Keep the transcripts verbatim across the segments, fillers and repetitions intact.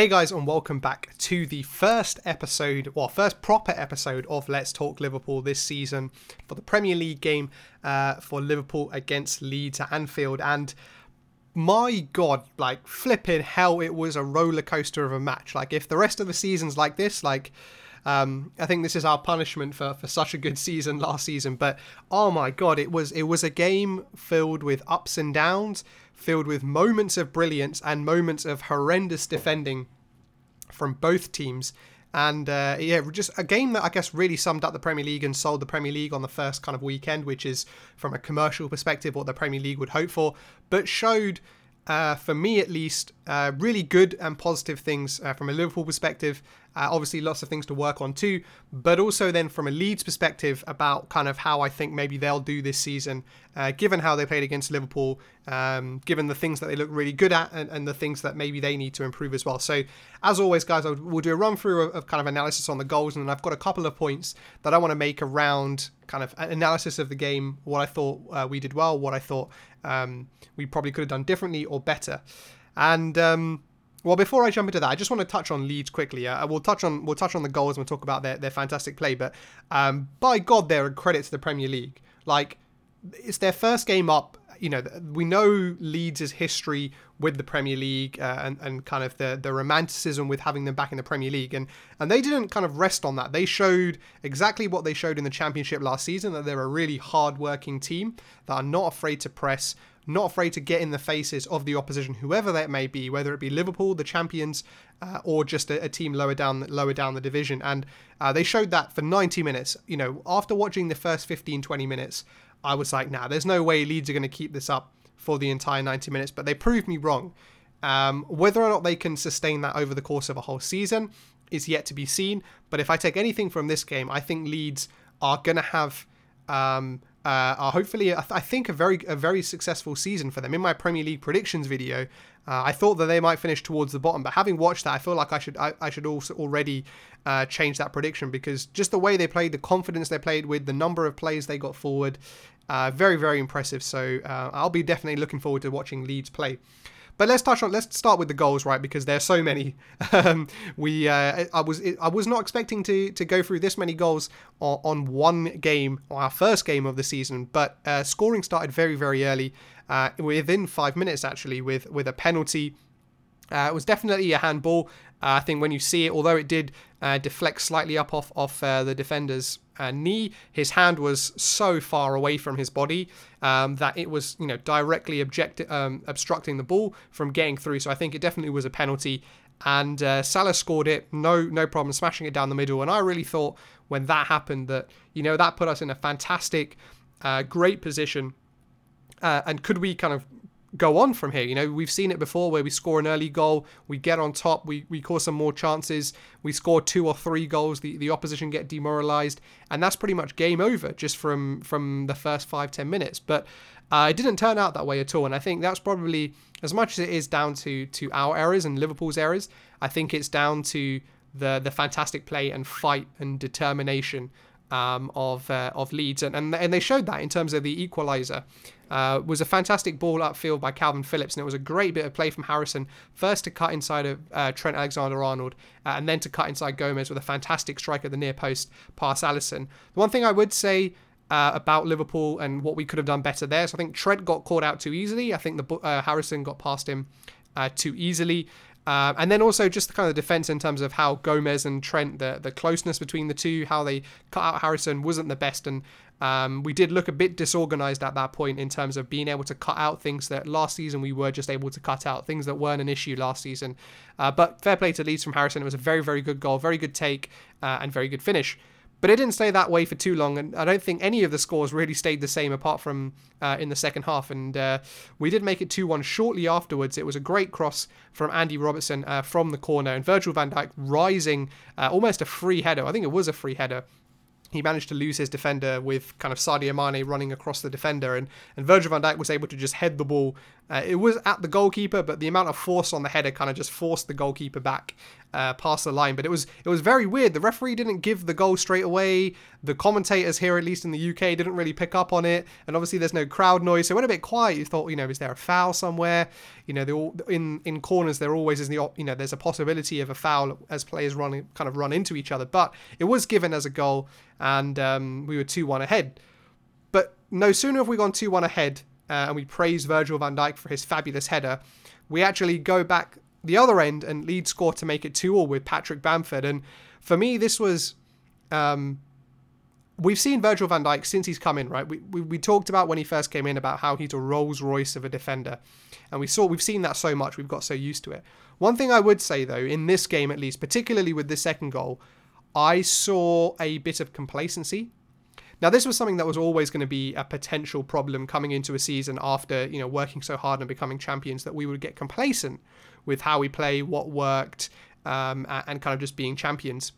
Hey guys, and welcome back to the first episode, well, first proper episode of Let's Talk Liverpool this season for the Premier League game uh, for Liverpool against Leeds at Anfield. And my God, like flipping hell, it was a roller coaster of a match. Like if the rest of the season's like this, like um, I think this is our punishment for, for such a good season last season. But oh my God, it was it was a game filled with ups and downs, filled with moments of brilliance and moments of horrendous defending from both teams. And uh, yeah, just a game that I guess really summed up the Premier League and sold the Premier League on the first kind of weekend, which is from a commercial perspective what the Premier League would hope for, but showed, uh, for me at least, uh, really good and positive things uh, from a Liverpool perspective. Uh, obviously lots of things to work on too, but also then from a Leeds perspective about kind of how I think maybe they'll do this season, uh, given how they played against Liverpool, um, given the things that they look really good at and, and the things that maybe they need to improve as well. So as always, guys, I would, we'll do a run through of, of kind of analysis on the goals, and then I've got a couple of points that I want to make around kind of analysis of the game, what I thought uh, we did well, what I thought um, we probably could have done differently or better. And um well, before I jump into that, I just want to touch on Leeds quickly. Uh, we'll touch on we'll touch on the goals and we'll talk about their, their fantastic play. But um, by God, they're a credit to the Premier League. Like, it's their first game up. You know, we know Leeds' history with the Premier League uh, and, and kind of the, the romanticism with having them back in the Premier League. And, and they didn't kind of rest on that. They showed exactly what they showed in the Championship last season, that they're a really hard-working team that are not afraid to press, not afraid to get in the faces of the opposition, whoever that may be, whether it be Liverpool, the champions, uh, or just a, a team lower down, lower down the division. And uh, they showed that for ninety minutes. You know, after watching the first fifteen, twenty minutes, I was like, nah, there's no way Leeds are going to keep this up for the entire ninety minutes. But they proved me wrong. Um, whether or not they can sustain that over the course of a whole season is yet to be seen. But if I take anything from this game, I think Leeds are going to have... Um, Uh, are hopefully, I, th- I think, a very a very successful season for them. In my Premier League predictions video, uh, I thought that they might finish towards the bottom, but having watched that, I feel like I should I, I should also already uh, change that prediction, because just the way they played, the confidence they played with, the number of plays they got forward, uh, very, very impressive. So uh, I'll be definitely looking forward to watching Leeds play. But let's touch on. Let's start with the goals, right? Because there are so many. Um, we, uh, I was, I was not expecting to to go through this many goals on, on one game, on our first game of the season. But uh, scoring started very, very early, uh, within five minutes actually, with with a penalty. Uh, it was definitely a handball. Uh, I think when you see it, although it did uh, deflect slightly up off off uh, the defender's uh, knee, his hand was so far away from his body um, that it was, you know, directly object- um, obstructing the ball from getting through. So I think it definitely was a penalty. And uh, Salah scored it, no no problem, smashing it down the middle. And I really thought when that happened that, you know, that put us in a fantastic, uh, great position. Uh, and could we kind of go on from here? You know, we've seen it before where we score an early goal, we get on top, we we cause some more chances, we score two or three goals, the, the opposition get demoralized, and that's pretty much game over just from from the first five, ten minutes. But uh, it didn't turn out that way at all, and I think that's probably, as much as it is down to to our errors and Liverpool's errors, I think it's down to the the fantastic play and fight and determination Um, of uh, of Leeds, and, and and they showed that in terms of the equaliser. Uh, was a fantastic ball upfield by Calvin Phillips, and it was a great bit of play from Harrison, first to cut inside of uh, Trent Alexander-Arnold, uh, and then to cut inside Gomez with a fantastic strike at the near post past Alisson. The one thing I would say uh, about Liverpool and what we could have done better there, so I think Trent got caught out too easily. I think the uh, Harrison got past him uh, too easily. Uh, and then also just the kind of defence in terms of how Gomez and Trent, the, the closeness between the two, how they cut out Harrison wasn't the best. And um, we did look a bit disorganised at that point in terms of being able to cut out things that last season we were just able to cut out, things that weren't an issue last season. Uh, but fair play to Leeds from Harrison. It was a very, very good goal, very good take uh, and very good finish. But it didn't stay that way for too long, and I don't think any of the scores really stayed the same apart from uh, in the second half. And uh, we did make it two one shortly afterwards. It was a great cross from Andy Robertson uh, from the corner, and Virgil van Dijk rising, uh, almost a free header. I think it was a free header. He managed to lose his defender with kind of Sadio Mane running across the defender, and, and Virgil van Dijk was able to just head the ball Uh, it was at the goalkeeper, but the amount of force on the header kind of just forced the goalkeeper back uh, past the line. But it was it was very weird. The referee didn't give the goal straight away. The commentators here, at least in the U K, didn't really pick up on it. And obviously there's no crowd noise, so it went a bit quiet. You thought, you know, is there a foul somewhere? You know, they all, in in corners there always is the op- you know there's a possibility of a foul as players run kind of run into each other. But it was given as a goal, and um, we were two one ahead. But no sooner have we gone two one ahead. Uh, and we praise Virgil van Dijk for his fabulous header. We actually go back the other end and Leeds score to make it two all with Patrick Bamford. And for me, this was... Um, we've seen Virgil van Dijk since he's come in, right? We, we we talked about when he first came in about how he's a Rolls-Royce of a defender. And we saw, we've seen that so much. We've got so used to it. One thing I would say, though, in this game at least, particularly with this second goal, I saw a bit of complacency. Now, this was something that was always going to be a potential problem coming into a season after, you know, working so hard and becoming champions, that we would get complacent with how we play, what worked, um, and kind of just being champions.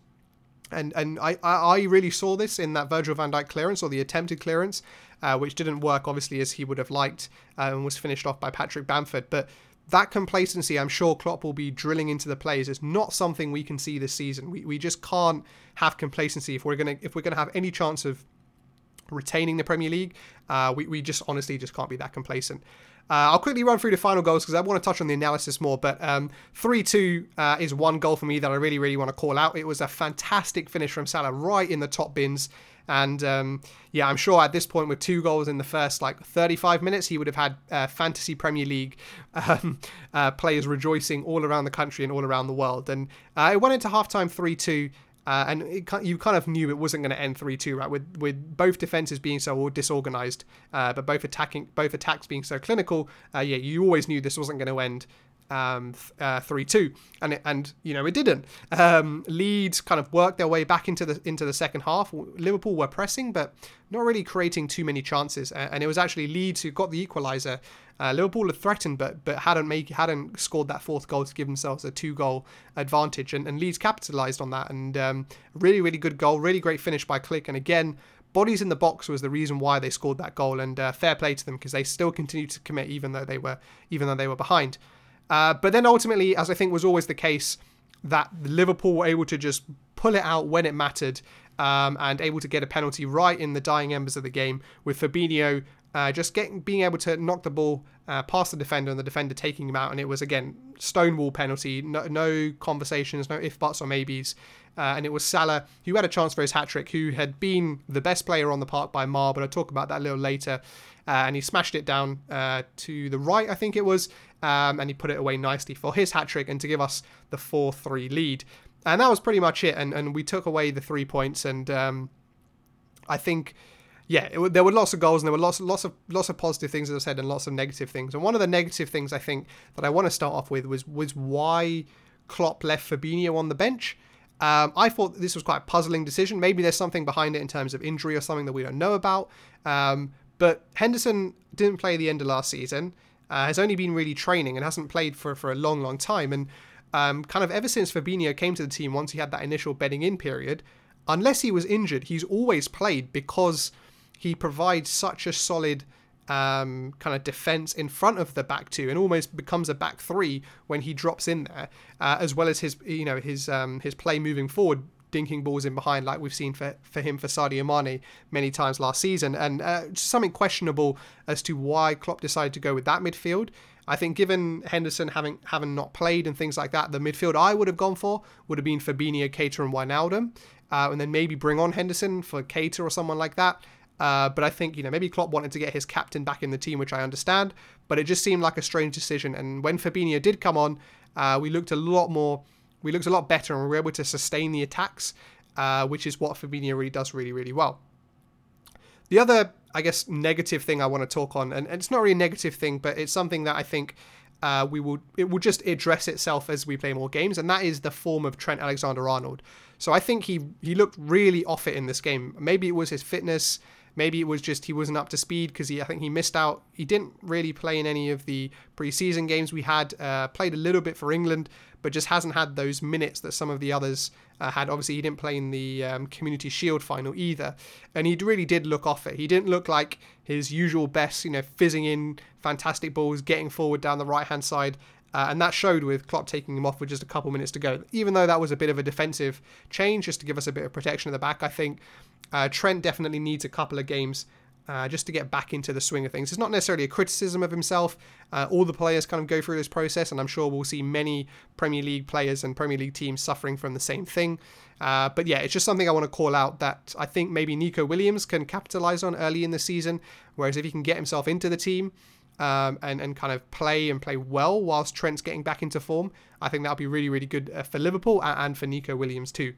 And and I, I really saw this in that Virgil van Dijk clearance, or the attempted clearance, uh, which didn't work, obviously, as he would have liked, uh, and was finished off by Patrick Bamford. But that complacency, I'm sure Klopp will be drilling into the players. It's not something we can see this season. We we just can't have complacency if we're gonna if we're gonna have any chance of retaining the Premier League. Uh, we, we just honestly just can't be that complacent. Uh, I'll quickly run through the final goals because I want to touch on the analysis more, but three two um, uh, is one goal for me that I really, really want to call out. It was a fantastic finish from Salah right in the top bins. And um, yeah, I'm sure at this point with two goals in the first like thirty-five minutes, he would have had uh, fantasy Premier League um, uh, players rejoicing all around the country and all around the world. And uh, it went into halftime three two. Uh, and it, you kind of knew it wasn't going to end three two, right? With with both defenses being so disorganized, uh, but both attacking, both attacks being so clinical. Uh, yeah, you always knew this wasn't going to end um, uh, three two, and it, and you know it didn't. Um, Leeds kind of worked their way back into the into the second half. Liverpool were pressing, but not really creating too many chances. And it was actually Leeds who got the equaliser. Uh, Liverpool had threatened, but but hadn't make hadn't scored that fourth goal to give themselves a two-goal advantage, and, and Leeds capitalised on that. And um, really, really good goal, really great finish by Click. And again, bodies in the box was the reason why they scored that goal. And uh, fair play to them because they still continued to commit, even though they were even though they were behind. Uh, but then ultimately, as I think was always the case, that Liverpool were able to just pull it out when it mattered, um, and able to get a penalty right in the dying embers of the game with Fabinho. Uh, just getting, being able to knock the ball uh, past the defender and the defender taking him out. And it was, again, stonewall penalty. No, no conversations, no if, buts or maybes. Uh, and it was Salah, who had a chance for his hat-trick, who had been the best player on the park by Mar, but I'll talk about that a little later. Uh, and he smashed it down uh, to the right, I think it was. Um, and he put it away nicely for his hat-trick and to give us the four three lead. And that was pretty much it. And, and we took away the three points. And um, I think... Yeah, it, there were lots of goals and there were lots, lots of, lots of positive things, as I said, and lots of negative things. And one of the negative things I think that I want to start off with was was why Klopp left Fabinho on the bench. Um, I thought this was quite a puzzling decision. Maybe there's something behind it in terms of injury or something that we don't know about. Um, but Henderson didn't play the end of last season. Uh, has only been really training and hasn't played for for a long, long time. And um, kind of ever since Fabinho came to the team, once he had that initial bedding in period, unless he was injured, he's always played because he provides such a solid um, kind of defence in front of the back two, and almost becomes a back three when he drops in there, uh, as well as his, you know, his um, his play moving forward, dinking balls in behind, like we've seen for for him for Sadio Mane many times last season, and uh, something questionable as to why Klopp decided to go with that midfield. I think, given Henderson having having not played and things like that, the midfield I would have gone for would have been Fabinho, Keita, and Wijnaldum, uh, and then maybe bring on Henderson for Keita or someone like that. Uh, but I think, you know, maybe Klopp wanted to get his captain back in the team, which I understand, but it just seemed like a strange decision. And when Fabinho did come on, uh, we looked a lot more, we looked a lot better, and we were able to sustain the attacks, uh, which is what Fabinho really does really, really well. The other, I guess, negative thing I want to talk on, and, and it's not really a negative thing, but it's something that I think uh, we will, it will just address itself as we play more games, and that is the form of Trent Alexander-Arnold. So I think he, he looked really off it in this game. Maybe it was his fitness. Maybe it was just he wasn't up to speed because he I think he missed out. He didn't really play in any of the preseason games we had. Uh, played a little bit for England, but just hasn't had those minutes that some of the others uh, had. Obviously, he didn't play in the um, Community Shield final either, and he really did look off it. He didn't look like his usual best, you know, fizzing in fantastic balls, getting forward down the right-hand side, uh, and that showed with Klopp taking him off with just a couple minutes to go. Even though that was a bit of a defensive change, just to give us a bit of protection at the back, I think uh, Trent definitely needs a couple of games Uh, just to get back into the swing of things. It's not necessarily a criticism of himself. Uh, all the players kind of go through this process, and I'm sure we'll see many Premier League players and Premier League teams suffering from the same thing. Uh, but yeah, it's just something I want to call out that I think maybe Nico Williams can capitalize on early in the season, whereas if he can get himself into the team um, and, and kind of play and play well whilst Trent's getting back into form, I think that'll be really, really good uh, for Liverpool and, and for Nico Williams too.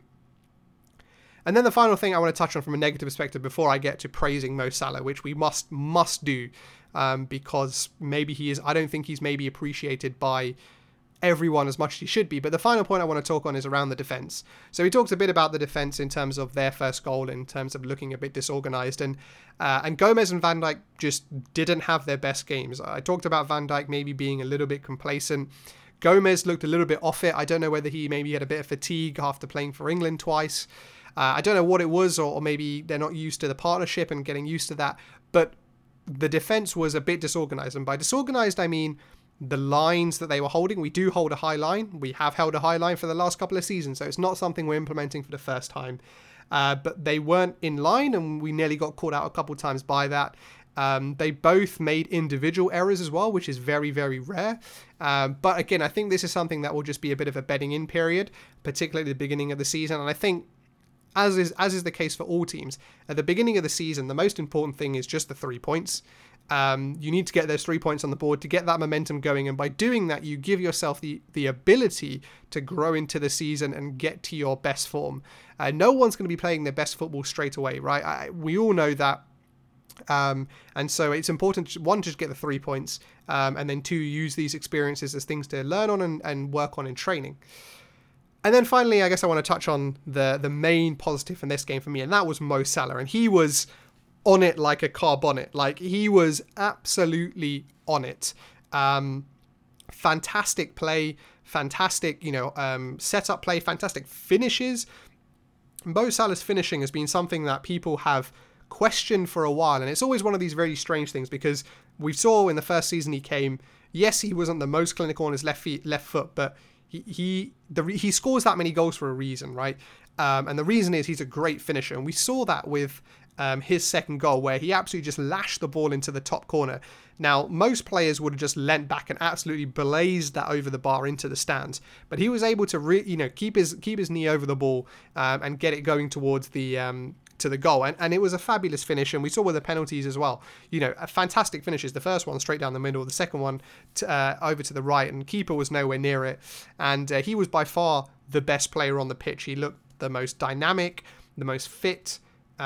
And then the final thing I want to touch on from a negative perspective before I get to praising Mo Salah, which we must must do, um, because maybe he is, I don't think he's maybe appreciated by everyone as much as he should be. But the final point I want to talk on is around the defence. So he talked a bit about the defence in terms of their first goal, in terms of looking a bit disorganised. And uh, and Gomez and Van Dijk just didn't have their best games. I talked about Van Dijk maybe being a little bit complacent. Gomez looked a little bit off it. I don't know whether he maybe had a bit of fatigue after playing for England twice. Uh, I don't know what it was, or, or maybe they're not used to the partnership and getting used to that, but the defence was a bit disorganised. And by disorganised, I mean the lines that they were holding. We do hold a high line. We have held a high line for the last couple of seasons, so it's not something we're implementing for the first time. Uh, but they weren't in line, and we nearly got caught out a couple of times by that. Um, they both made individual errors as well, which is very, very rare. Um, but again, I think this is something that will just be a bit of a bedding in period, particularly the beginning of the season. And I think As is as is the case for all teams, at the beginning of the season, the most important thing is just the three points. Um, you need to get those three points on the board to get that momentum going. And by doing that, you give yourself the, the ability to grow into the season and get to your best form. Uh, no one's going to be playing their best football straight away, right? I, we all know that. Um, and so it's important, to, one, to just get the three points. Um, and then two, use these experiences as things to learn on and, and work on in training. And then finally, I guess I want to touch on the, the main positive in this game for me, and that was Mo Salah. And he was on it like a car bonnet. Like, he was absolutely on it. Um, fantastic play, fantastic, you know, um, set-up play, fantastic finishes. Mo Salah's finishing has been something that people have questioned for a while, and it's always one of these very strange things, because we saw in the first season he came, yes, he wasn't the most clinical on his left feet, left foot, but He he, the, he scores that many goals for a reason, right? Um, and the reason is he's a great finisher. And we saw that with um, his second goal, where he absolutely just lashed the ball into the top corner. Now, most players would have just leant back and absolutely blazed that over the bar into the stands. But he was able to, re- you know, keep his keep his knee over the ball um, and get it going towards the um, to the goal. And, and it was a fabulous finish. And we saw with the penalties as well. You know, a fantastic finishes. The first one straight down the middle. The second one t- uh, over to the right. And keeper was nowhere near it. And uh, he was by far the best player on the pitch. He looked the most dynamic, the most fit.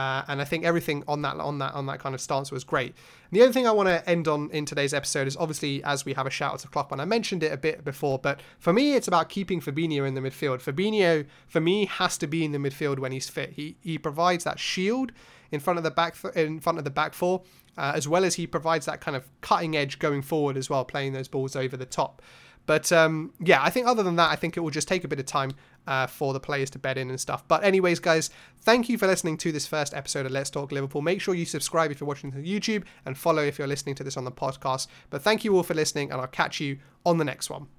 Uh, and I think everything on that on that on that kind of stance was great. And the other thing I want to end on in today's episode is obviously, as we have a shout out to Klopp, and I mentioned it a bit before, but for me it's about keeping Fabinho in the midfield. Fabinho for me has to be in the midfield when he's fit. He he provides that shield in front of the back th- in front of the back four, uh, as well as he provides that kind of cutting edge going forward as well, playing those balls over the top. But um, yeah, I think other than that, I think it will just take a bit of time uh, for the players to bed in and stuff. But anyways, guys, thank you for listening to this first episode of Let's Talk Liverpool. Make sure you subscribe if you're watching on YouTube and follow if you're listening to this on the podcast. But thank you all for listening, and I'll catch you on the next one.